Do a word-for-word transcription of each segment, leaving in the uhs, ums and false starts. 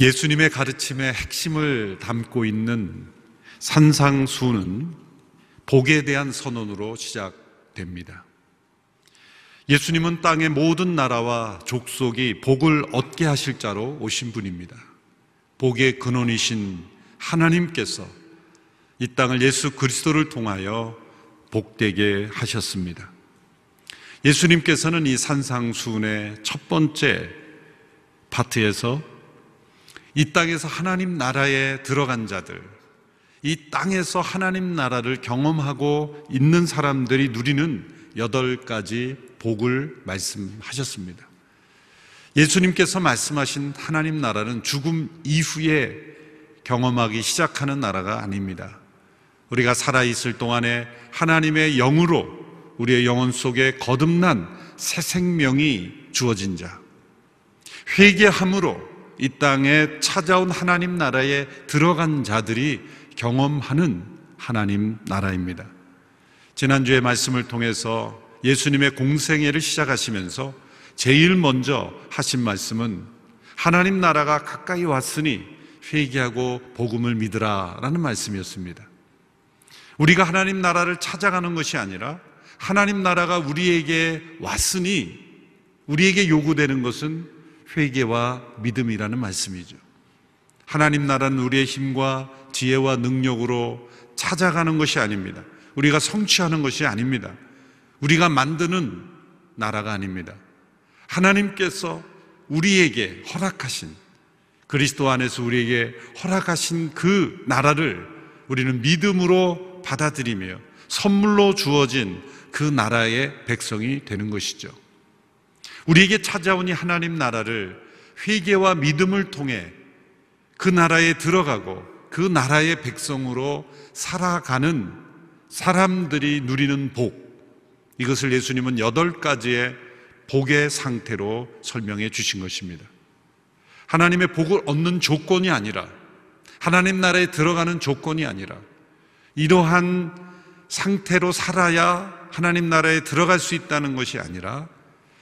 예수님의 가르침의 핵심을 담고 있는 산상수훈은 복에 대한 선언으로 시작됩니다. 예수님은 땅의 모든 나라와 족속이 복을 얻게 하실 자로 오신 분입니다. 복의 근원이신 하나님께서 이 땅을 예수 그리스도를 통하여 복되게 하셨습니다. 예수님께서는 이 산상수훈의 첫 번째 파트에서 이 땅에서 하나님 나라에 들어간 자들, 이 땅에서 하나님 나라를 경험하고 있는 사람들이 누리는 여덟 가지 복을 말씀하셨습니다. 예수님께서 말씀하신 하나님 나라는 죽음 이후에 경험하기 시작하는 나라가 아닙니다. 우리가 살아있을 동안에 하나님의 영으로 우리의 영혼 속에 거듭난 새 생명이 주어진 자, 회개함으로 이 땅에 찾아온 하나님 나라에 들어간 자들이 경험하는 하나님 나라입니다. 지난주에 말씀을 통해서 예수님의 공생애를 시작하시면서 제일 먼저 하신 말씀은 하나님 나라가 가까이 왔으니 회개하고 복음을 믿으라라는 말씀이었습니다. 우리가 하나님 나라를 찾아가는 것이 아니라 하나님 나라가 우리에게 왔으니 우리에게 요구되는 것은 회개와 믿음이라는 말씀이죠. 하나님 나라는 우리의 힘과 지혜와 능력으로 찾아가는 것이 아닙니다. 우리가 성취하는 것이 아닙니다. 우리가 만드는 나라가 아닙니다. 하나님께서 우리에게 허락하신, 그리스도 안에서 우리에게 허락하신 그 나라를 우리는 믿음으로 받아들이며 선물로 주어진 그 나라의 백성이 되는 것이죠. 우리에게 찾아온 이 하나님 나라를 회개와 믿음을 통해 그 나라에 들어가고 그 나라의 백성으로 살아가는 사람들이 누리는 복, 이것을 예수님은 여덟 가지의 복의 상태로 설명해 주신 것입니다. 하나님의 복을 얻는 조건이 아니라, 하나님 나라에 들어가는 조건이 아니라, 이러한 상태로 살아야 하나님 나라에 들어갈 수 있다는 것이 아니라,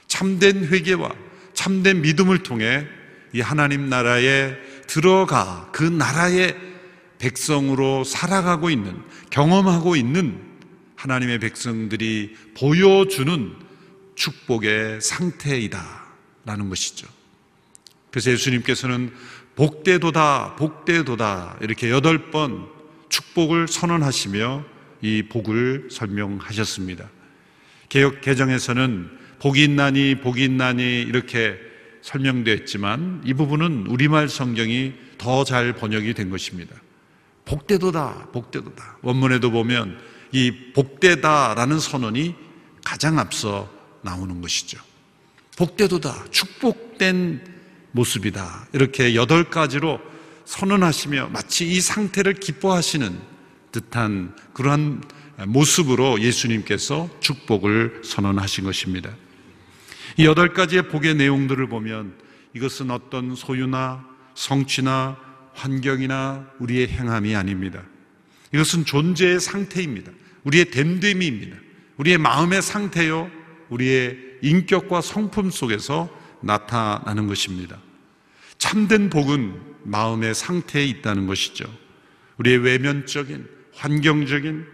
참된 회개와 참된 믿음을 통해 이 하나님 나라에 들어가 그 나라의 백성으로 살아가고 있는, 경험하고 있는 하나님의 백성들이 보여주는 축복의 상태이다라는 것이죠. 그래서 예수님께서는 복되도다, 복되도다 이렇게 여덟 번 축복을 선언하시며 이 복을 설명하셨습니다. 개역 개정에서는 복이 있나니 복이 있나니 이렇게 설명되었지만 이 부분은 우리말 성경이 더 잘 번역이 된 것입니다. 복되도다, 복되도다. 원문에도 보면 이 복되다라는 선언이 가장 앞서 나오는 것이죠. 복되도다, 축복된 모습이다. 이렇게 여덟 가지로 선언하시며 마치 이 상태를 기뻐하시는 듯한 그러한 모습으로 예수님께서 축복을 선언하신 것입니다. 이 여덟 가지의 복의 내용들을 보면 이것은 어떤 소유나 성취나 환경이나 우리의 행함이 아닙니다. 이것은 존재의 상태입니다. 우리의 됨됨이입니다. 우리의 마음의 상태요, 우리의 인격과 성품 속에서 나타나는 것입니다. 참된 복은 마음의 상태에 있다는 것이죠. 우리의 외면적인, 환경적인,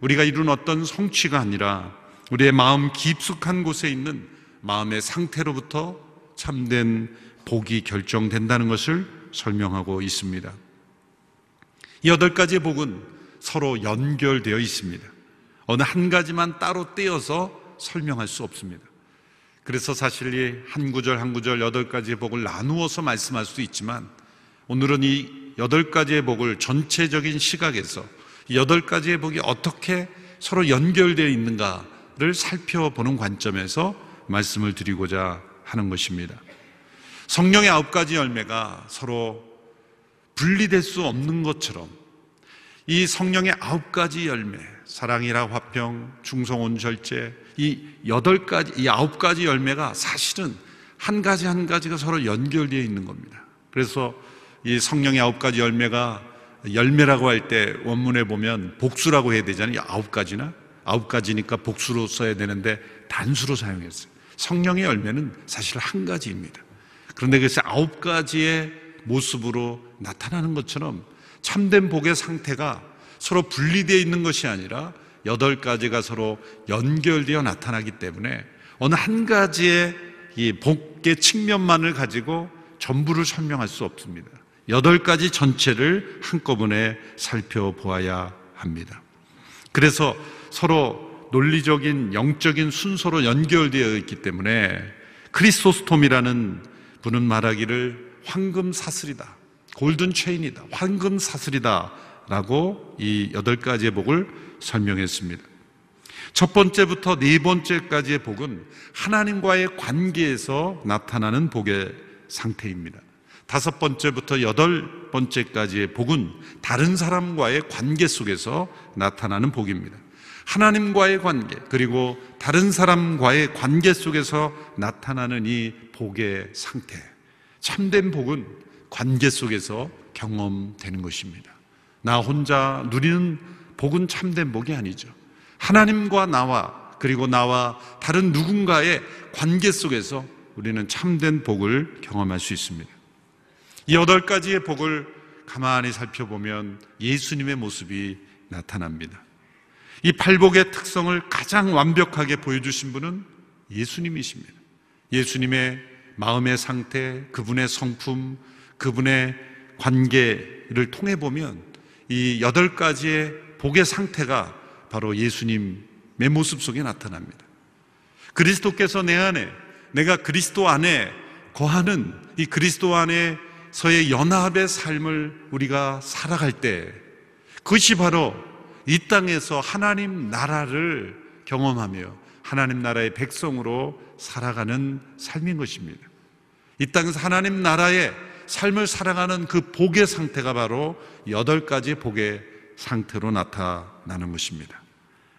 우리가 이룬 어떤 성취가 아니라 우리의 마음 깊숙한 곳에 있는 마음의 상태로부터 참된 복이 결정된다는 것을 설명하고 있습니다. 이 여덟 가지의 복은 서로 연결되어 있습니다. 어느 한 가지만 따로 떼어서 설명할 수 없습니다. 그래서 사실 이 한 구절 한 구절 여덟 가지의 복을 나누어서 말씀할 수도 있지만 오늘은 이 여덟 가지의 복을 전체적인 시각에서 이 여덟 가지의 복이 어떻게 서로 연결되어 있는가를 살펴보는 관점에서 말씀을 드리고자 하는 것입니다. 성령의 아홉 가지 열매가 서로 분리될 수 없는 것처럼 이 성령의 아홉 가지 열매, 사랑이라 화평, 충성, 온절제, 이 여덟 가지, 이 아홉 가지 열매가 사실은 한 가지 한 가지가 서로 연결되어 있는 겁니다. 그래서 이 성령의 아홉 가지 열매가 열매라고 할 때 원문에 보면 복수라고 해야 되잖아요. 아홉 가지나 아홉 가지니까 복수로 써야 되는데 단수로 사용했어요. 성령의 열매는 사실 한 가지입니다. 그런데 그래서 아홉 가지의 모습으로 나타나는 것처럼 참된 복의 상태가 서로 분리되어 있는 것이 아니라 여덟 가지가 서로 연결되어 나타나기 때문에 어느 한 가지의 이 복의 측면만을 가지고 전부를 설명할 수 없습니다. 여덟 가지 전체를 한꺼번에 살펴보아야 합니다. 그래서 서로 논리적인 영적인 순서로 연결되어 있기 때문에 크리소스톰이라는 분은 말하기를 황금 사슬이다, 골든 체인이다, 황금 사슬이다 라고 이 여덟 가지의 복을 설명했습니다. 첫 번째부터 네 번째까지의 복은 하나님과의 관계에서 나타나는 복의 상태입니다. 다섯 번째부터 여덟 번째까지의 복은 다른 사람과의 관계 속에서 나타나는 복입니다. 하나님과의 관계 그리고 다른 사람과의 관계 속에서 나타나는 이 복의 상태, 참된 복은 관계 속에서 경험되는 것입니다. 나 혼자 누리는 복은 참된 복이 아니죠. 하나님과 나와 그리고 나와 다른 누군가의 관계 속에서 우리는 참된 복을 경험할 수 있습니다. 이 여덟 가지의 복을 가만히 살펴보면 예수님의 모습이 나타납니다. 이 팔복의 특성을 가장 완벽하게 보여주신 분은 예수님이십니다. 예수님의 마음의 상태, 그분의 성품, 그분의 관계를 통해 보면 이 여덟 가지의 복의 상태가 바로 예수님의 모습 속에 나타납니다. 그리스도께서 내 안에, 내가 그리스도 안에 거하는 이 그리스도 안에 서의 연합의 삶을 우리가 살아갈 때 그것이 바로 이 땅에서 하나님 나라를 경험하며 하나님 나라의 백성으로 살아가는 삶인 것입니다. 이 땅에서 하나님 나라의 삶을 살아가는 그 복의 상태가 바로 여덟 가지 복의 상태로 나타나는 것입니다.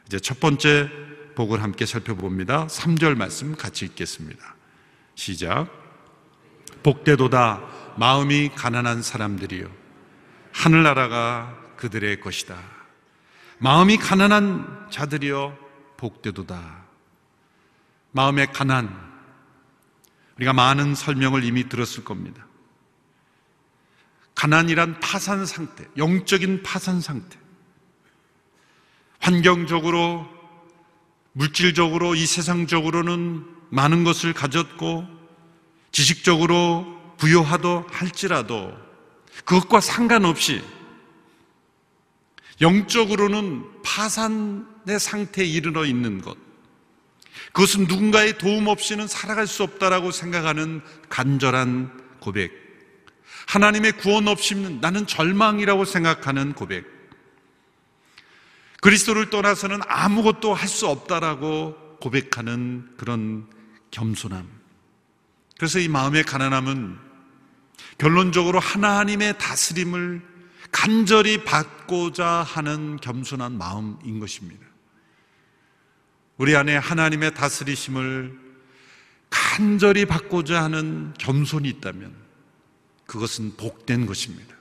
이제 첫 번째 복을 함께 살펴봅니다. 삼 절 말씀 같이 읽겠습니다. 시작. 복되도다 마음이 가난한 사람들이요 하늘나라가 그들의 것이다. 마음이 가난한 자들이여 복되도다. 마음의 가난, 우리가 많은 설명을 이미 들었을 겁니다. 가난이란 파산 상태, 영적인 파산 상태, 환경적으로 물질적으로 이 세상적으로는 많은 것을 가졌고 지식적으로 부여하도 할지라도 그것과 상관없이 영적으로는 파산의 상태에 이르러 있는 것, 그것은 누군가의 도움 없이는 살아갈 수 없다라고 생각하는 간절한 고백, 하나님의 구원 없이는 나는 절망이라고 생각하는 고백, 그리스도를 떠나서는 아무것도 할 수 없다라고 고백하는 그런 겸손함. 그래서 이 마음의 가난함은 결론적으로 하나님의 다스림을 간절히 받고자 하는 겸손한 마음인 것입니다. 우리 안에 하나님의 다스리심을 간절히 받고자 하는 겸손이 있다면 그것은 복된 것입니다.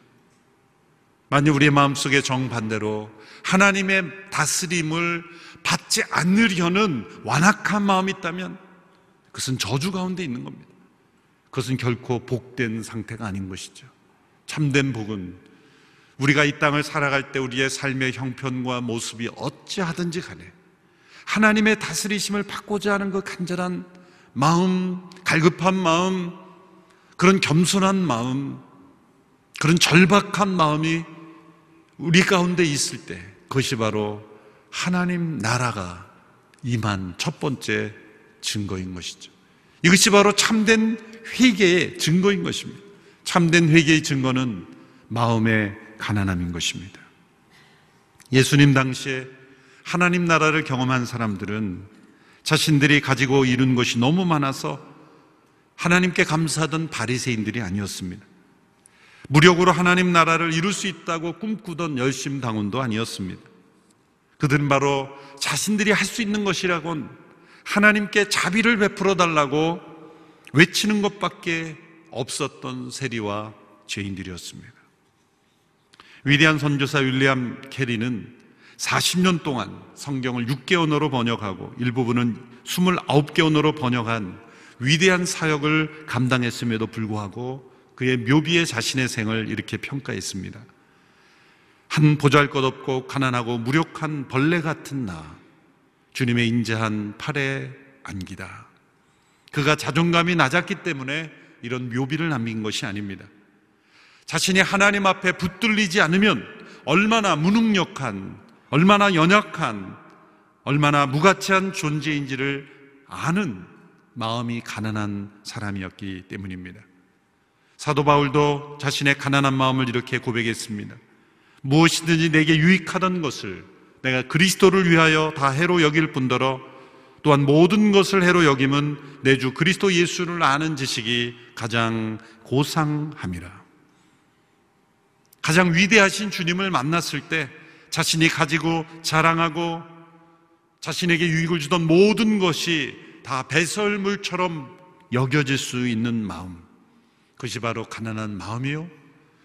만일 우리의 마음속에 정반대로 하나님의 다스림을 받지 않으려는 완악한 마음이 있다면 그것은 저주 가운데 있는 겁니다. 그것은 결코 복된 상태가 아닌 것이죠. 참된 복은 우리가 이 땅을 살아갈 때 우리의 삶의 형편과 모습이 어찌하든지 간에 하나님의 다스리심을 받고자 하는 그 간절한 마음, 갈급한 마음, 그런 겸손한 마음, 그런 절박한 마음이 우리 가운데 있을 때 그것이 바로 하나님 나라가 임한 첫 번째 증거인 것이죠. 이것이 바로 참된 회개의 증거인 것입니다. 참된 회개의 증거는 마음의 가난함인 것입니다. 예수님 당시에 하나님 나라를 경험한 사람들은 자신들이 가지고 이룬 것이 너무 많아서 하나님께 감사하던 바리새인들이 아니었습니다. 무력으로 하나님 나라를 이룰 수 있다고 꿈꾸던 열심당원도 아니었습니다. 그들은 바로 자신들이 할 수 있는 것이라곤 하나님께 자비를 베풀어 달라고 외치는 것밖에 없었던 세리와 죄인들이었습니다. 위대한 선교사 윌리엄 캐리는 사십 년 동안 성경을 육 개 언어로 번역하고 일부분은 이십구 개 언어로 번역한 위대한 사역을 감당했음에도 불구하고 그의 묘비의 자신의 생을 이렇게 평가했습니다. 한 보잘것없고 가난하고 무력한 벌레 같은 나, 주님의 인자한 팔에 안기다. 그가 자존감이 낮았기 때문에 이런 묘비를 남긴 것이 아닙니다. 자신이 하나님 앞에 붙들리지 않으면 얼마나 무능력한, 얼마나 연약한, 얼마나 무가치한 존재인지를 아는 마음이 가난한 사람이었기 때문입니다. 사도 바울도 자신의 가난한 마음을 이렇게 고백했습니다. 무엇이든지 내게 유익하던 것을 내가 그리스도를 위하여 다 해로 여길 뿐더러 또한 모든 것을 해로 여김은 내 주 그리스도 예수를 아는 지식이 가장 고상함이라. 가장 위대하신 주님을 만났을 때 자신이 가지고 자랑하고 자신에게 유익을 주던 모든 것이 다 배설물처럼 여겨질 수 있는 마음, 그것이 바로 가난한 마음이요,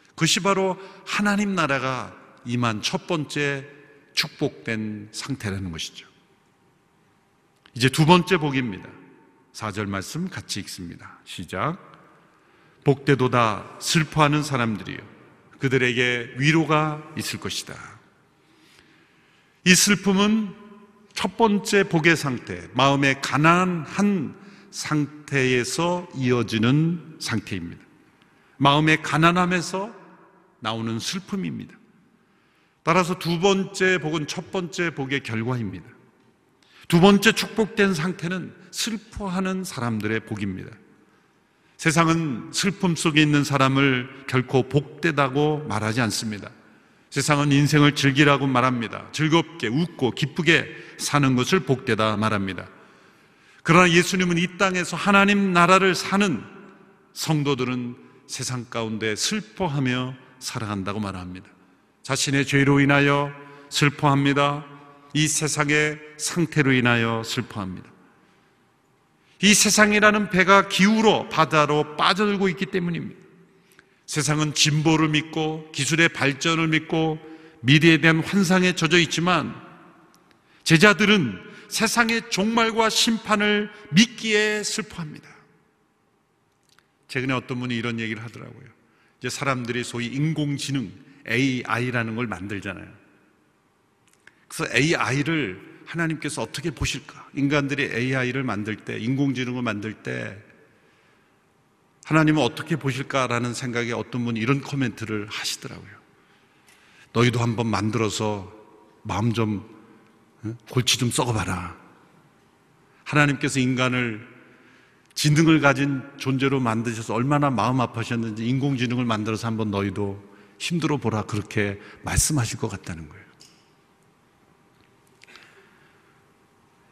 그것이 바로 하나님 나라가 임한 첫 번째 축복된 상태라는 것이죠. 이제 두 번째 복입니다. 사 절 말씀 같이 읽습니다. 시작. 복되도다 슬퍼하는 사람들이요, 그들에게 위로가 있을 것이다. 이 슬픔은 첫 번째 복의 상태, 마음의 가난한 상태에서 이어지는 상태입니다. 마음의 가난함에서 나오는 슬픔입니다. 따라서 두 번째 복은 첫 번째 복의 결과입니다. 두 번째 축복된 상태는 슬퍼하는 사람들의 복입니다. 세상은 슬픔 속에 있는 사람을 결코 복되다고 말하지 않습니다. 세상은 인생을 즐기라고 말합니다. 즐겁게 웃고 기쁘게 사는 것을 복되다 말합니다. 그러나 예수님은 이 땅에서 하나님 나라를 사는 성도들은 세상 가운데 슬퍼하며 살아간다고 말합니다. 자신의 죄로 인하여 슬퍼합니다. 이 세상의 상태로 인하여 슬퍼합니다. 이 세상이라는 배가 기울어 바다로 빠져들고 있기 때문입니다. 세상은 진보를 믿고 기술의 발전을 믿고 미래에 대한 환상에 젖어 있지만 제자들은 세상의 종말과 심판을 믿기에 슬퍼합니다. 최근에 어떤 분이 이런 얘기를 하더라고요. 이제 사람들이 소위 인공지능 에이아이라는 걸 만들잖아요. 그래서 에이아이를 하나님께서 어떻게 보실까? 인간들이 에이아이를 만들 때, 인공지능을 만들 때 하나님은 어떻게 보실까라는 생각에 어떤 분이 이런 코멘트를 하시더라고요. 너희도 한번 만들어서 마음 좀 골치 좀 썩어봐라. 하나님께서 인간을 지능을 가진 존재로 만드셔서 얼마나 마음 아파하셨는지 인공지능을 만들어서 한번 너희도 힘들어 보라, 그렇게 말씀하실 것 같다는 거예요.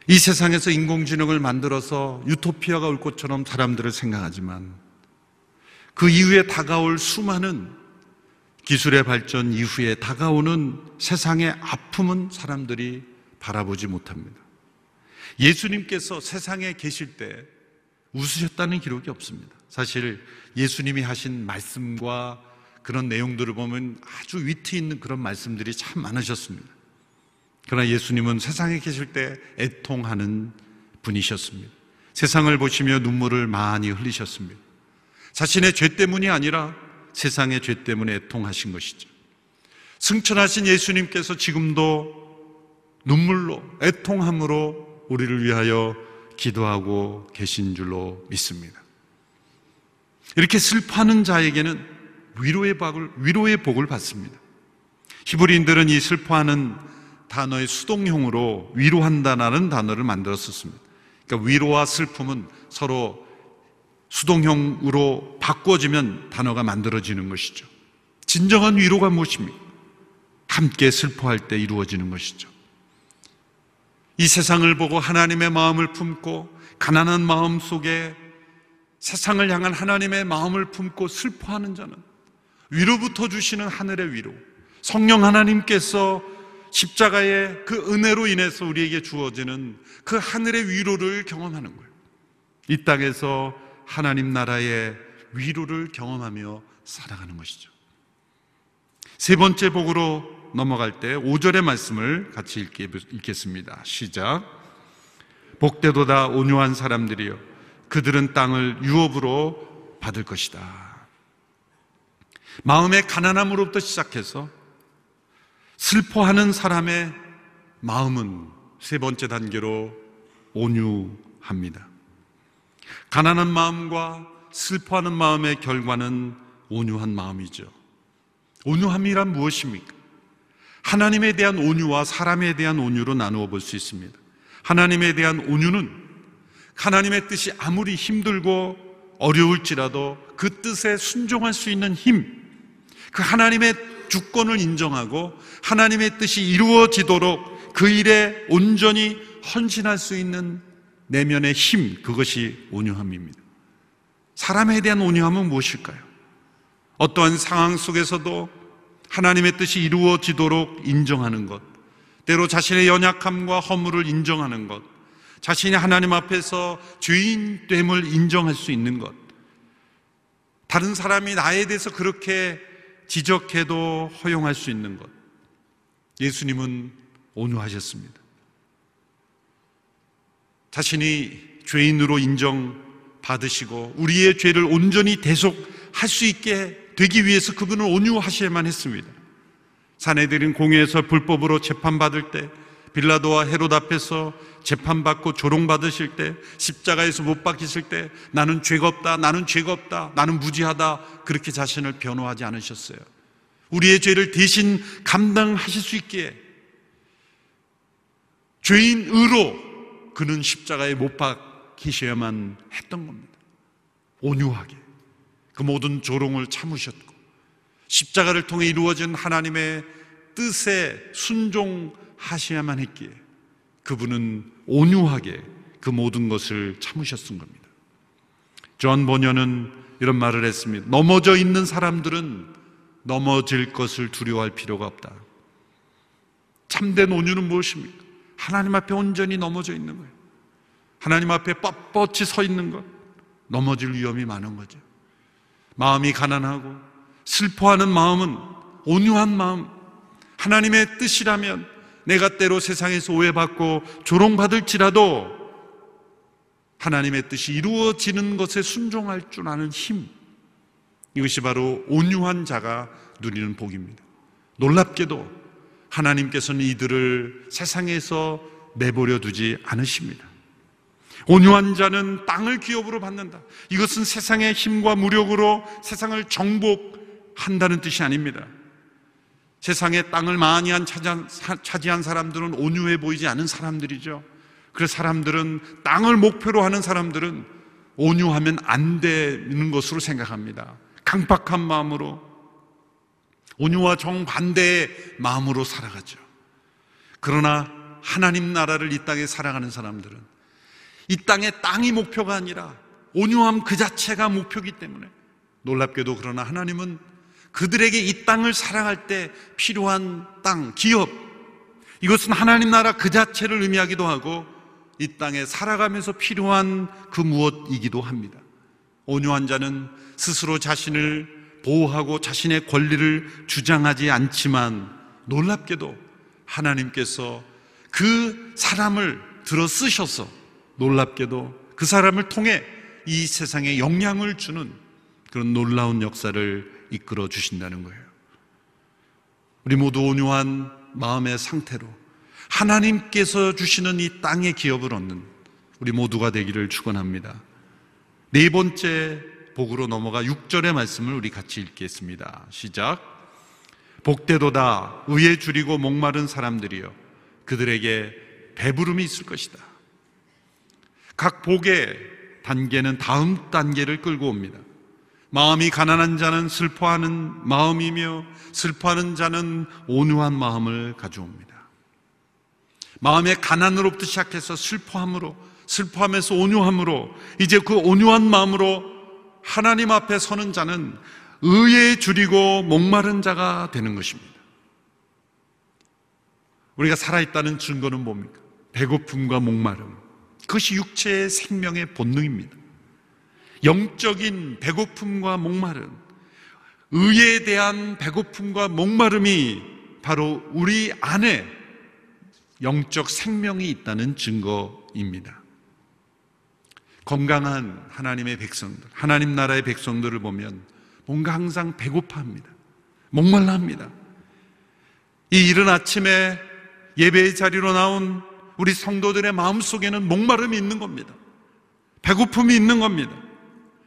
이 세상에서 인공지능을 만들어서 유토피아가 올 것처럼 사람들을 생각하지만 그 이후에 다가올 수많은 기술의 발전 이후에 다가오는 세상의 아픔은 사람들이 바라보지 못합니다. 예수님께서 세상에 계실 때 웃으셨다는 기록이 없습니다. 사실 예수님이 하신 말씀과 그런 내용들을 보면 아주 위트 있는 그런 말씀들이 참 많으셨습니다. 그러나 예수님은 세상에 계실 때 애통하는 분이셨습니다. 세상을 보시며 눈물을 많이 흘리셨습니다. 자신의 죄 때문이 아니라 세상의 죄 때문에 애통하신 것이죠. 승천하신 예수님께서 지금도 눈물로 애통함으로 우리를 위하여 기도하고 계신 줄로 믿습니다. 이렇게 슬퍼하는 자에게는 위로의 복을, 위로의 복을 받습니다. 히브리인들은 이 슬퍼하는 단어의 수동형으로 위로한다라는 단어를 만들었었습니다. 그러니까 위로와 슬픔은 서로 수동형으로 바꿔지면 단어가 만들어지는 것이죠. 진정한 위로가 무엇입니까? 함께 슬퍼할 때 이루어지는 것이죠. 이 세상을 보고 하나님의 마음을 품고 가난한 마음 속에 세상을 향한 하나님의 마음을 품고 슬퍼하는 자는 위로부터 주시는 하늘의 위로, 성령 하나님께서 십자가의 그 은혜로 인해서 우리에게 주어지는 그 하늘의 위로를 경험하는 거예요. 이 땅에서 하나님 나라의 위로를 경험하며 살아가는 것이죠. 세 번째 복으로 넘어갈 때 오 절의 말씀을 같이 읽겠습니다. 시작. 복되도다 온유한 사람들이여, 그들은 땅을 유업으로 받을 것이다. 마음의 가난함으로부터 시작해서 슬퍼하는 사람의 마음은 세 번째 단계로 온유합니다. 가난한 마음과 슬퍼하는 마음의 결과는 온유한 마음이죠. 온유함이란 무엇입니까? 하나님에 대한 온유와 사람에 대한 온유로 나누어 볼 수 있습니다. 하나님에 대한 온유는 하나님의 뜻이 아무리 힘들고 어려울지라도 그 뜻에 순종할 수 있는 힘, 그 하나님의 주권을 인정하고 하나님의 뜻이 이루어지도록 그 일에 온전히 헌신할 수 있는 내면의 힘, 그것이 온유함입니다. 사람에 대한 온유함은 무엇일까요? 어떠한 상황 속에서도 하나님의 뜻이 이루어지도록 인정하는 것, 때로 자신의 연약함과 허물을 인정하는 것, 자신이 하나님 앞에서 죄인됨을 인정할 수 있는 것, 다른 사람이 나에 대해서 그렇게 지적해도 허용할 수 있는 것. 예수님은 온유하셨습니다. 자신이 죄인으로 인정받으시고 우리의 죄를 온전히 대속할 수 있게 되기 위해서 그분은 온유하셔야만 했습니다. 산헤드린 공회에서 불법으로 재판받을 때, 빌라도와 헤롯 앞에서 재판받고 조롱받으실 때, 십자가에서 못 박히실 때 나는 죄가 없다, 나는 죄가 없다, 나는 무죄하다, 그렇게 자신을 변호하지 않으셨어요. 우리의 죄를 대신 감당하실 수 있기에 죄인으로 그는 십자가에 못 박히셔야만 했던 겁니다. 온유하게 그 모든 조롱을 참으셨고 십자가를 통해 이루어진 하나님의 뜻에 순종하셔야만 했기에 그분은 온유하게 그 모든 것을 참으셨던 겁니다. 존 본연은 이런 말을 했습니다. 넘어져 있는 사람들은 넘어질 것을 두려워할 필요가 없다. 참된 온유는 무엇입니까? 하나님 앞에 온전히 넘어져 있는 거예요. 하나님 앞에 뻣뻣이 서 있는 것, 넘어질 위험이 많은 거죠. 마음이 가난하고 슬퍼하는 마음은 온유한 마음, 하나님의 뜻이라면 내가 때로 세상에서 오해받고 조롱받을지라도 하나님의 뜻이 이루어지는 것에 순종할 줄 아는 힘, 이것이 바로 온유한 자가 누리는 복입니다. 놀랍게도 하나님께서는 이들을 세상에서 내버려 두지 않으십니다. 온유한 자는 땅을 기업으로 받는다. 이것은 세상의 힘과 무력으로 세상을 정복한다는 뜻이 아닙니다. 세상에 땅을 많이 한 차지한 사람들은 온유해 보이지 않은 사람들이죠. 그래서 사람들은 땅을 목표로 하는 사람들은 온유하면 안 되는 것으로 생각합니다. 강박한 마음으로, 온유와 정반대의 마음으로 살아가죠. 그러나 하나님 나라를 이 땅에 살아가는 사람들은 이 땅의 땅이 목표가 아니라 온유함 그 자체가 목표이기 때문에, 놀랍게도 그러나 하나님은 그들에게 이 땅을 살아갈 때 필요한 땅, 기업, 이것은 하나님 나라 그 자체를 의미하기도 하고 이 땅에 살아가면서 필요한 그 무엇이기도 합니다. 온유한 자는 스스로 자신을 보호하고 자신의 권리를 주장하지 않지만 놀랍게도 하나님께서 그 사람을 들어 쓰셔서 놀랍게도 그 사람을 통해 이 세상에 영향을 주는 그런 놀라운 역사를 이끌어 주신다는 거예요. 우리 모두 온유한 마음의 상태로 하나님께서 주시는 이 땅의 기업을 얻는 우리 모두가 되기를 축원합니다. 네 번째 복으로 넘어가 육 절의 말씀을 우리 같이 읽겠습니다. 시작. 복되도다 의에 주리고 목마른 사람들이여, 그들에게 배부름이 있을 것이다. 각 복의 단계는 다음 단계를 끌고 옵니다. 마음이 가난한 자는 슬퍼하는 마음이며 슬퍼하는 자는 온유한 마음을 가져옵니다. 마음의 가난으로부터 시작해서 슬퍼함으로, 슬퍼하면서 온유함으로, 이제 그 온유한 마음으로 하나님 앞에 서는 자는 의에 주리고 목마른 자가 되는 것입니다. 우리가 살아있다는 증거는 뭡니까? 배고픔과 목마름, 그것이 육체의 생명의 본능입니다. 영적인 배고픔과 목마름, 의에 대한 배고픔과 목마름이 바로 우리 안에 영적 생명이 있다는 증거입니다. 건강한 하나님의 백성들, 하나님 나라의 백성들을 보면 뭔가 항상 배고파합니다. 목말라 합니다. 이 이른 아침에 예배의 자리로 나온 우리 성도들의 마음속에는 목마름이 있는 겁니다. 배고픔이 있는 겁니다.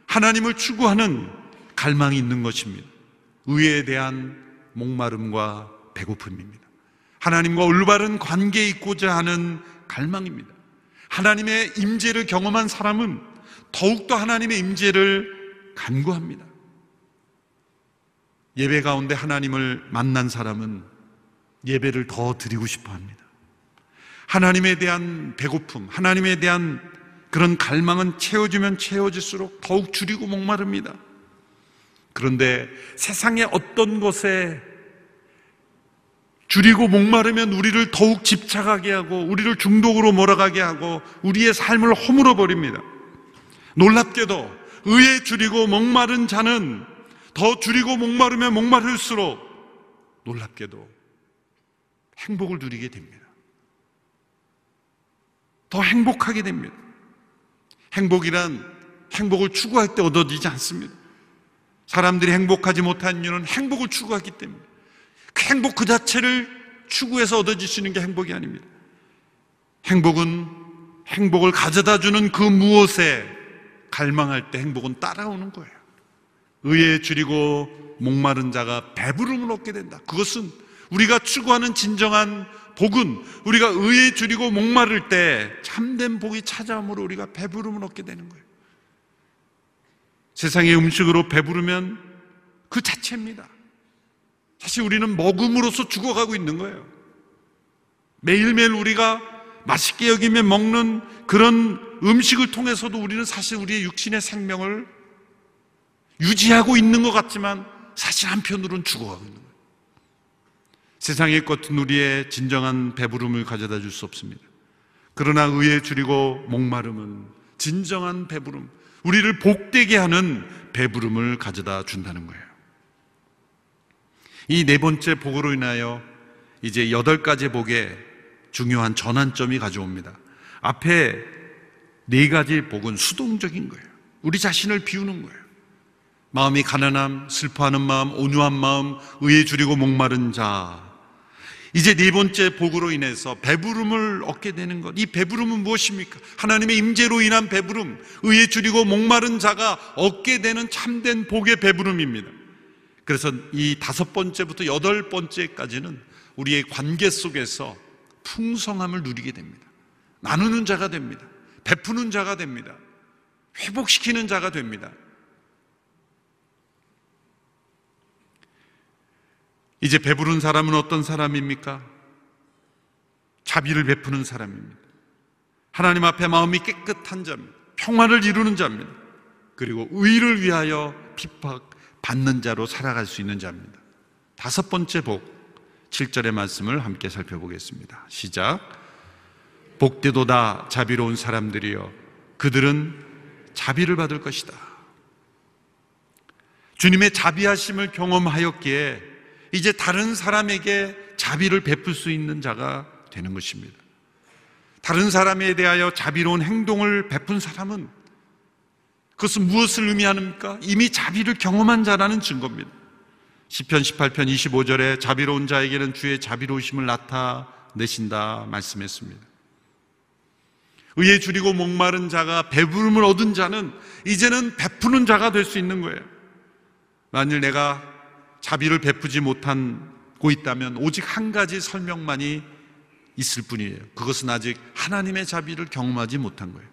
하나님을 추구하는 갈망이 있는 것입니다. 의에 대한 목마름과 배고픔입니다. 하나님과 올바른 관계에 있고자 하는 갈망입니다. 하나님의 임재를 경험한 사람은 더욱더 하나님의 임재를 간구합니다. 예배 가운데 하나님을 만난 사람은 예배를 더 드리고 싶어 합니다. 하나님에 대한 배고픔, 하나님에 대한 그런 갈망은 채워지면 채워질수록 더욱 줄이고 목마릅니다. 그런데 세상의 어떤 것에 줄이고 목마르면 우리를 더욱 집착하게 하고 우리를 중독으로 몰아가게 하고 우리의 삶을 허물어 버립니다. 놀랍게도 의에 줄이고 목마른 자는 더 줄이고 목마르면 목마를수록 놀랍게도 행복을 누리게 됩니다. 더 행복하게 됩니다. 행복이란 행복을 추구할 때 얻어지지 않습니다. 사람들이 행복하지 못한 이유는 행복을 추구하기 때문입니다. 그 행복 그 자체를 추구해서 얻어질 수 있는 게 행복이 아닙니다. 행복은 행복을 가져다주는 그 무엇에 갈망할 때 행복은 따라오는 거예요. 의에 줄이고 목마른 자가 배부름을 얻게 된다. 그것은 우리가 추구하는 진정한 복은 우리가 의에 줄이고 목마를 때 참된 복이 찾아옴으로 우리가 배부름을 얻게 되는 거예요. 세상의 음식으로 배부르면 그 자체입니다. 사실 우리는 먹음으로써 죽어가고 있는 거예요. 매일매일 우리가 맛있게 여기며 먹는 그런 음식을 통해서도 우리는 사실 우리의 육신의 생명을 유지하고 있는 것 같지만 사실 한편으로는 죽어가고 있는 거예요. 세상의 것은 우리의 진정한 배부름을 가져다 줄 수 없습니다. 그러나 의에 줄이고 목마름은 진정한 배부름, 우리를 복되게 하는 배부름을 가져다 준다는 거예요. 이 네 번째 복으로 인하여 이제 여덟 가지 복에 중요한 전환점이 가져옵니다. 앞에 네 가지 복은 수동적인 거예요. 우리 자신을 비우는 거예요. 마음이 가난함, 슬퍼하는 마음, 온유한 마음, 의에 줄이고 목마른 자. 이제 네 번째 복으로 인해서 배부름을 얻게 되는 것. 이 배부름은 무엇입니까? 하나님의 임재로 인한 배부름, 의에 줄이고 목마른 자가 얻게 되는 참된 복의 배부름입니다. 그래서 이 다섯 번째부터 여덟 번째까지는 우리의 관계 속에서 풍성함을 누리게 됩니다. 나누는 자가 됩니다. 베푸는 자가 됩니다. 회복시키는 자가 됩니다. 이제 배부른 사람은 어떤 사람입니까? 자비를 베푸는 사람입니다. 하나님 앞에 마음이 깨끗한 자입니다. 평화를 이루는 자입니다. 그리고 의를 위하여 핍박 받는 자로 살아갈 수 있는 자입니다. 다섯 번째 복, 칠 절의 말씀을 함께 살펴보겠습니다. 시작. 복되도다 자비로운 사람들이여, 그들은 자비를 받을 것이다. 주님의 자비하심을 경험하였기에 이제 다른 사람에게 자비를 베풀 수 있는 자가 되는 것입니다. 다른 사람에 대하여 자비로운 행동을 베푼 사람은 그것은 무엇을 의미합니까? 이미 자비를 경험한 자라는 증거입니다. 시편 십팔 편 이십오 절에 자비로운 자에게는 주의 자비로우심을 나타내신다 말씀했습니다. 의에 줄이고 목마른 자가 배부름을 얻은 자는 이제는 베푸는 자가 될 수 있는 거예요. 만일 내가 자비를 베푸지 못하고 있다면 오직 한 가지 설명만이 있을 뿐이에요. 그것은 아직 하나님의 자비를 경험하지 못한 거예요.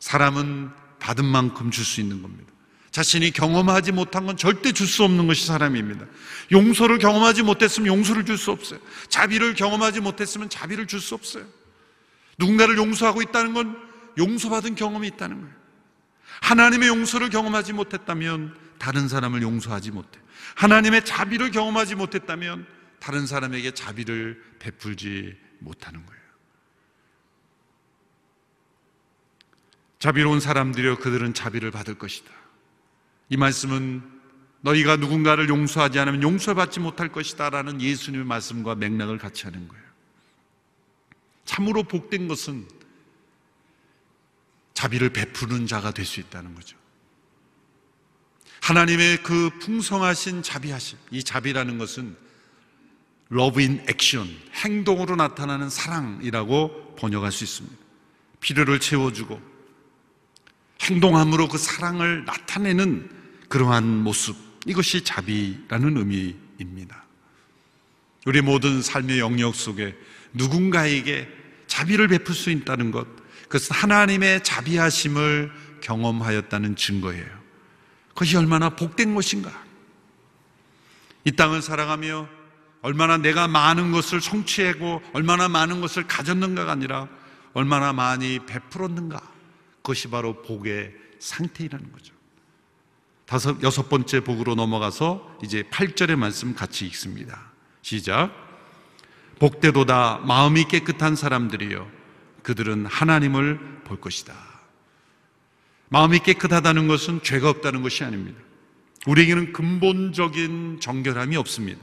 사람은 받은 만큼 줄 수 있는 겁니다. 자신이 경험하지 못한 건 절대 줄 수 없는 것이 사람입니다. 용서를 경험하지 못했으면 용서를 줄 수 없어요. 자비를 경험하지 못했으면 자비를 줄 수 없어요. 누군가를 용서하고 있다는 건 용서받은 경험이 있다는 거예요. 하나님의 용서를 경험하지 못했다면 다른 사람을 용서하지 못해요. 하나님의 자비를 경험하지 못했다면 다른 사람에게 자비를 베풀지 못하는 거예요. 자비로운 사람들이여, 그들은 자비를 받을 것이다. 이 말씀은 너희가 누군가를 용서하지 않으면 용서받지 못할 것이다 라는 예수님의 말씀과 맥락을 같이 하는 거예요. 참으로 복된 것은 자비를 베푸는 자가 될 수 있다는 거죠. 하나님의 그 풍성하신 자비하심, 이 자비라는 것은 love in action, 행동으로 나타나는 사랑이라고 번역할 수 있습니다. 필요를 채워주고 행동함으로 그 사랑을 나타내는 그러한 모습, 이것이 자비라는 의미입니다. 우리 모든 삶의 영역 속에 누군가에게 자비를 베풀 수 있다는 것, 그것은 하나님의 자비하심을 경험하였다는 증거예요. 그것이 얼마나 복된 것인가. 이 땅을 살아가며 얼마나 내가 많은 것을 성취하고 얼마나 많은 것을 가졌는가가 아니라 얼마나 많이 베풀었는가, 그것이 바로 복의 상태라는 거죠. 다섯, 여섯 번째 복으로 넘어가서 이제 팔 절의 말씀 같이 읽습니다. 시작. 복되도다 마음이 깨끗한 사람들이여 그들은 하나님을 볼 것이다. 마음이 깨끗하다는 것은 죄가 없다는 것이 아닙니다. 우리에게는 근본적인 정결함이 없습니다.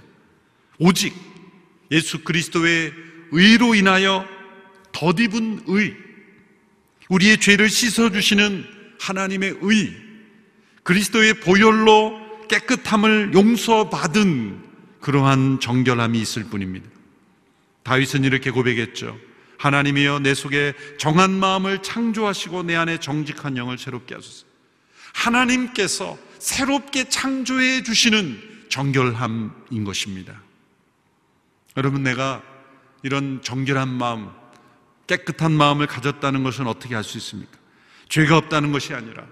오직 예수 그리스도의 의로 인하여 덧입은 의, 우리의 죄를 씻어주시는 하나님의 의, 그리스도의 보혈로 깨끗함을 용서받은 그러한 정결함이 있을 뿐입니다. 다윗은 이렇게 고백했죠. 하나님이여 내 속에 정한 마음을 창조하시고 내 안에 정직한 영을 새롭게 하소서. 하나님께서 새롭게 창조해 주시는 정결함인 것입니다. 여러분, 내가 이런 정결한 마음, 깨끗한 마음을 가졌다는 것은 어떻게 알 수 있습니까? 죄가 없다는 것이 아니라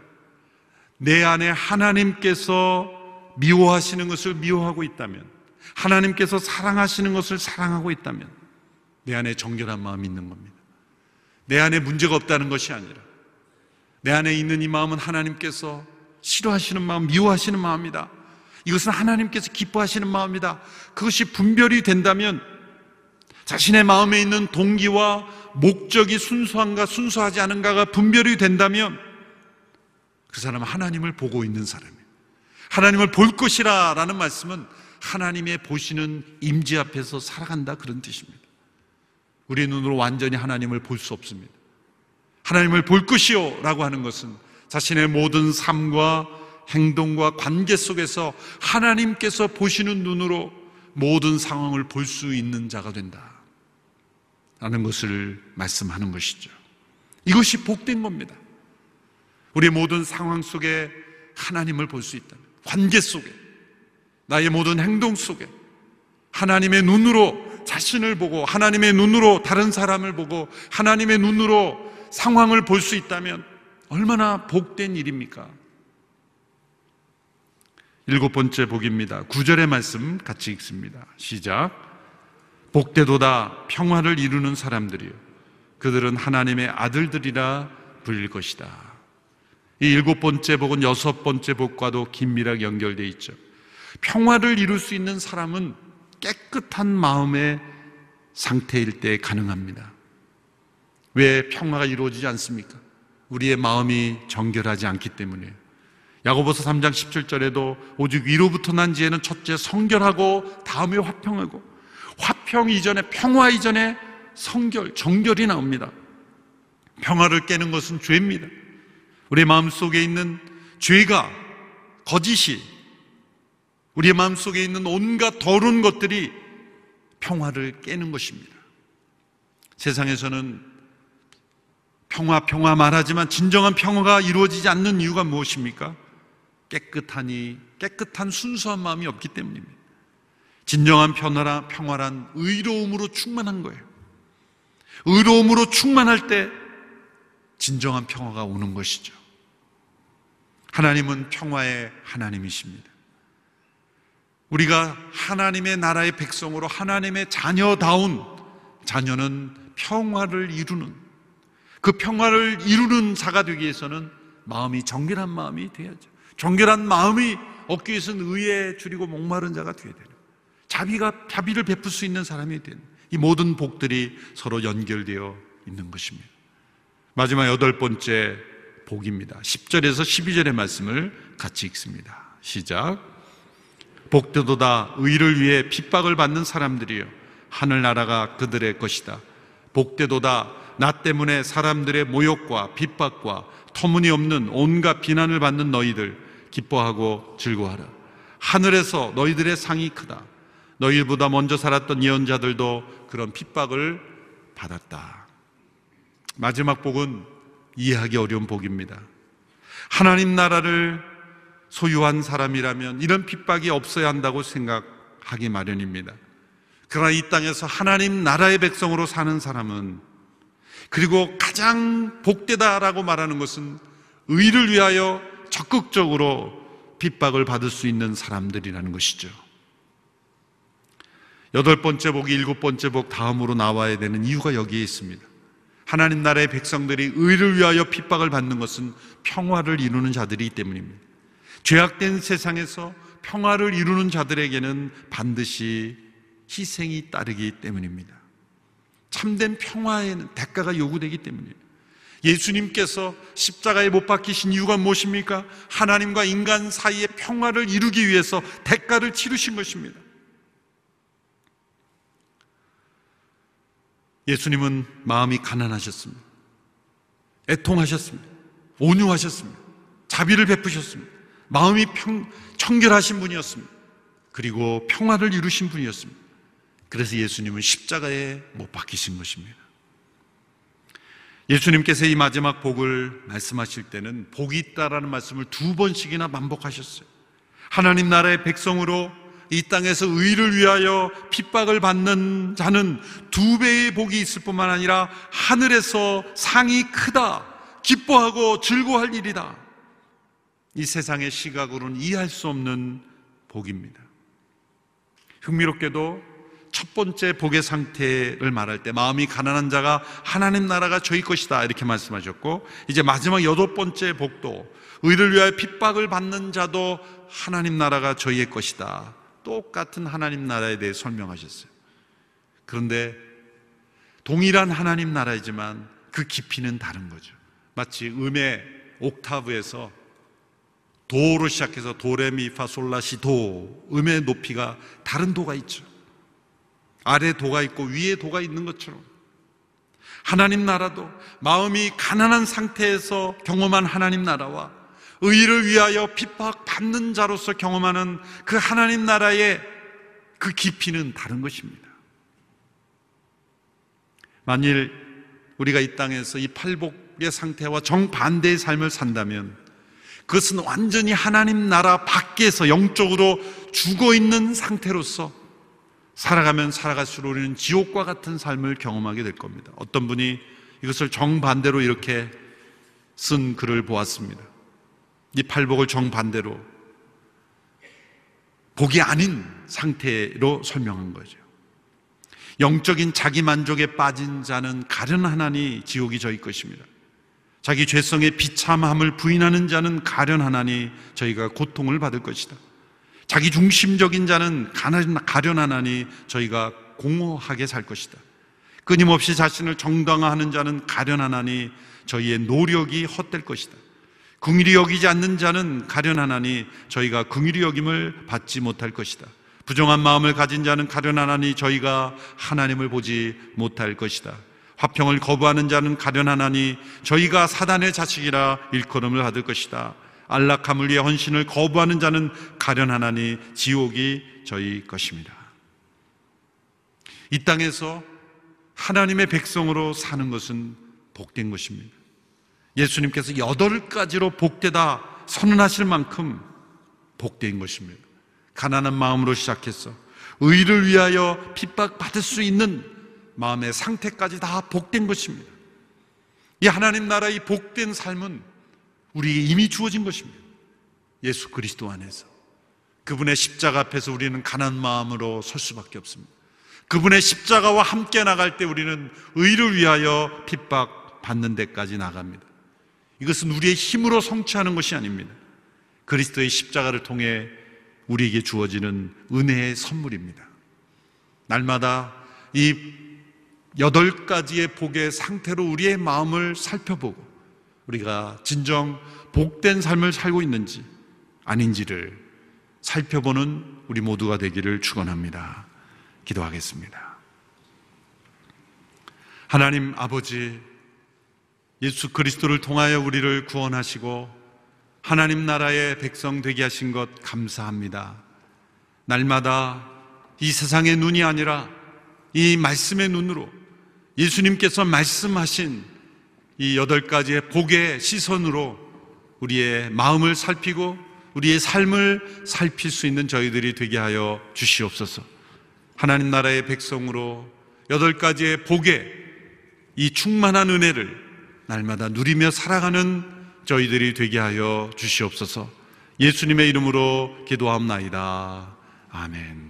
내 안에 하나님께서 미워하시는 것을 미워하고 있다면, 하나님께서 사랑하시는 것을 사랑하고 있다면 내 안에 정결한 마음이 있는 겁니다. 내 안에 문제가 없다는 것이 아니라 내 안에 있는 이 마음은 하나님께서 싫어하시는 마음, 미워하시는 마음이다. 이것은 하나님께서 기뻐하시는 마음이다. 그것이 분별이 된다면 자신의 마음에 있는 동기와 목적이 순수한가 순수하지 않은가가 분별이 된다면 그 사람은 하나님을 보고 있는 사람이에요. 하나님을 볼 것이라 라는 말씀은 하나님의 보시는 임재 앞에서 살아간다, 그런 뜻입니다. 우리 눈으로 완전히 하나님을 볼 수 없습니다. 하나님을 볼 것이요 라고 하는 것은 자신의 모든 삶과 행동과 관계 속에서 하나님께서 보시는 눈으로 모든 상황을 볼 수 있는 자가 된다 라는 것을 말씀하는 것이죠. 이것이 복된 겁니다. 우리의 모든 상황 속에 하나님을 볼 수 있다면, 관계 속에, 나의 모든 행동 속에 하나님의 눈으로 자신을 보고, 하나님의 눈으로 다른 사람을 보고, 하나님의 눈으로 상황을 볼 수 있다면 얼마나 복된 일입니까? 일곱 번째 복입니다. 구 절의 말씀 같이 읽습니다. 시작. 복되도다 평화를 이루는 사람들이요 그들은 하나님의 아들들이라 불릴 것이다. 이 일곱 번째 복은 여섯 번째 복과도 긴밀하게 연결되어 있죠. 평화를 이룰 수 있는 사람은 깨끗한 마음의 상태일 때 가능합니다. 왜 평화가 이루어지지 않습니까? 우리의 마음이 정결하지 않기 때문이에요. 야고보서 삼 장 십칠 절에도 오직 위로부터 난 지혜는 첫째 성결하고 다음에 화평하고, 화평 이전에, 평화 이전에 성결, 정결이 나옵니다. 평화를 깨는 것은 죄입니다. 우리의 마음속에 있는 죄가, 거짓이, 우리의 마음속에 있는 온갖 더러운 것들이 평화를 깨는 것입니다. 세상에서는 평화 평화 말하지만 진정한 평화가 이루어지지 않는 이유가 무엇입니까? 깨끗하니, 깨끗한 순수한 마음이 없기 때문입니다. 진정한 평화라, 평화란 의로움으로 충만한 거예요. 의로움으로 충만할 때 진정한 평화가 오는 것이죠. 하나님은 평화의 하나님이십니다. 우리가 하나님의 나라의 백성으로 하나님의 자녀다운, 자녀는 평화를 이루는, 그 평화를 이루는 자가 되기 위해서는 마음이 정결한 마음이 돼야죠. 정결한 마음이 얻기 위해서는 의에 줄이고 목마른 자가 돼야 되는, 자비가, 자비를 베풀 수 있는 사람이 되는, 이 모든 복들이 서로 연결되어 있는 것입니다. 마지막 여덟 번째 복입니다. 십 절에서 십이 절의 말씀을 같이 읽습니다. 시작. 복되도다 의를 위해 핍박을 받는 사람들이여 하늘나라가 그들의 것이다. 복되도다 나 때문에 사람들의 모욕과 핍박과 터무니없는 온갖 비난을 받는 너희들 기뻐하고 즐거워하라. 하늘에서 너희들의 상이 크다. 너희보다 먼저 살았던 예언자들도 그런 핍박을 받았다. 마지막 복은 이해하기 어려운 복입니다. 하나님 나라를 소유한 사람이라면 이런 핍박이 없어야 한다고 생각하기 마련입니다. 그러나 이 땅에서 하나님 나라의 백성으로 사는 사람은, 그리고 가장 복되다라고 말하는 것은 의를 위하여 적극적으로 핍박을 받을 수 있는 사람들이라는 것이죠. 여덟 번째 복이 일곱 번째 복 다음으로 나와야 되는 이유가 여기에 있습니다. 하나님 나라의 백성들이 의를 위하여 핍박을 받는 것은 평화를 이루는 자들이기 때문입니다. 죄악된 세상에서 평화를 이루는 자들에게는 반드시 희생이 따르기 때문입니다. 참된 평화에는 대가가 요구되기 때문입니다. 예수님께서 십자가에 못 박히신 이유가 무엇입니까? 하나님과 인간 사이의 평화를 이루기 위해서 대가를 치르신 것입니다. 예수님은 마음이 가난하셨습니다. 애통하셨습니다. 온유하셨습니다. 자비를 베푸셨습니다. 마음이 평, 청결하신 분이었습니다. 그리고 평화를 이루신 분이었습니다. 그래서 예수님은 십자가에 못 박히신 것입니다. 예수님께서 이 마지막 복을 말씀하실 때는 복이 있다라는 말씀을 두 번씩이나 반복하셨어요. 하나님 나라의 백성으로 이 땅에서 의를 위하여 핍박을 받는 자는 두 배의 복이 있을 뿐만 아니라 하늘에서 상이 크다, 기뻐하고 즐거워할 일이다. 이 세상의 시각으로는 이해할 수 없는 복입니다. 흥미롭게도 첫 번째 복의 상태를 말할 때 마음이 가난한 자가 하나님 나라가 저희 것이다 이렇게 말씀하셨고, 이제 마지막 여덟 번째 복도 의를 위하여 핍박을 받는 자도 하나님 나라가 저희의 것이다, 똑같은 하나님 나라에 대해 설명하셨어요. 그런데 동일한 하나님 나라이지만 그 깊이는 다른 거죠. 마치 음의 옥타브에서 도로 시작해서 도레미파솔라시도, 음의 높이가 다른 도가 있죠. 아래 도가 있고 위에 도가 있는 것처럼 하나님 나라도 마음이 가난한 상태에서 경험한 하나님 나라와 의를 위하여 핍박받는 자로서 경험하는 그 하나님 나라의 그 깊이는 다른 것입니다. 만일 우리가 이 땅에서 이 팔복의 상태와 정반대의 삶을 산다면 그것은 완전히 하나님 나라 밖에서 영적으로 죽어있는 상태로서 살아가면 살아갈수록 우리는 지옥과 같은 삶을 경험하게 될 겁니다. 어떤 분이 이것을 정반대로 이렇게 쓴 글을 보았습니다. 이 팔복을 정반대로 복이 아닌 상태로 설명한 거죠. 영적인 자기 만족에 빠진 자는 가련하나니 지옥이 저희 것입니다. 자기 죄성의 비참함을 부인하는 자는 가련하나니 저희가 고통을 받을 것이다. 자기 중심적인 자는 가련하나니 저희가 공허하게 살 것이다. 끊임없이 자신을 정당화하는 자는 가련하나니 저희의 노력이 헛될 것이다. 긍휼히 여기지 않는 자는 가련하나니 저희가 긍휼히 여김을 받지 못할 것이다. 부정한 마음을 가진 자는 가련하나니 저희가 하나님을 보지 못할 것이다. 화평을 거부하는 자는 가련하나니 저희가 사단의 자식이라 일컬음을 받을 것이다. 안락함을 위해 헌신을 거부하는 자는 가련하나니 지옥이 저희 것입니다. 이 땅에서 하나님의 백성으로 사는 것은 복된 것입니다. 예수님께서 여덟 가지로 복되다 선언하실 만큼 복된 것입니다. 가난한 마음으로 시작해서 의를 위하여 핍박받을 수 있는 마음의 상태까지 다 복된 것입니다. 이 하나님 나라의 복된 삶은 우리에게 이미 주어진 것입니다. 예수 그리스도 안에서 그분의 십자가 앞에서 우리는 가난한 마음으로 설 수밖에 없습니다. 그분의 십자가와 함께 나갈 때 우리는 의를 위하여 핍박받는 데까지 나갑니다. 이것은 우리의 힘으로 성취하는 것이 아닙니다. 그리스도의 십자가를 통해 우리에게 주어지는 은혜의 선물입니다. 날마다 이 여덟 가지의 복의 상태로 우리의 마음을 살펴보고 우리가 진정 복된 삶을 살고 있는지 아닌지를 살펴보는 우리 모두가 되기를 축원합니다. 기도하겠습니다. 하나님 아버지, 예수 그리스도를 통하여 우리를 구원하시고 하나님 나라의 백성 되게 하신 것 감사합니다. 날마다 이 세상의 눈이 아니라 이 말씀의 눈으로 예수님께서 말씀하신 이 여덟 가지의 복의 시선으로 우리의 마음을 살피고 우리의 삶을 살필 수 있는 저희들이 되게 하여 주시옵소서. 하나님 나라의 백성으로 여덟 가지의 복의 이 충만한 은혜를 날마다 누리며 살아가는 저희들이 되게 하여 주시옵소서. 예수님의 이름으로 기도하옵나이다. 아멘.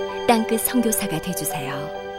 땅끝 선교사가 되어주세요.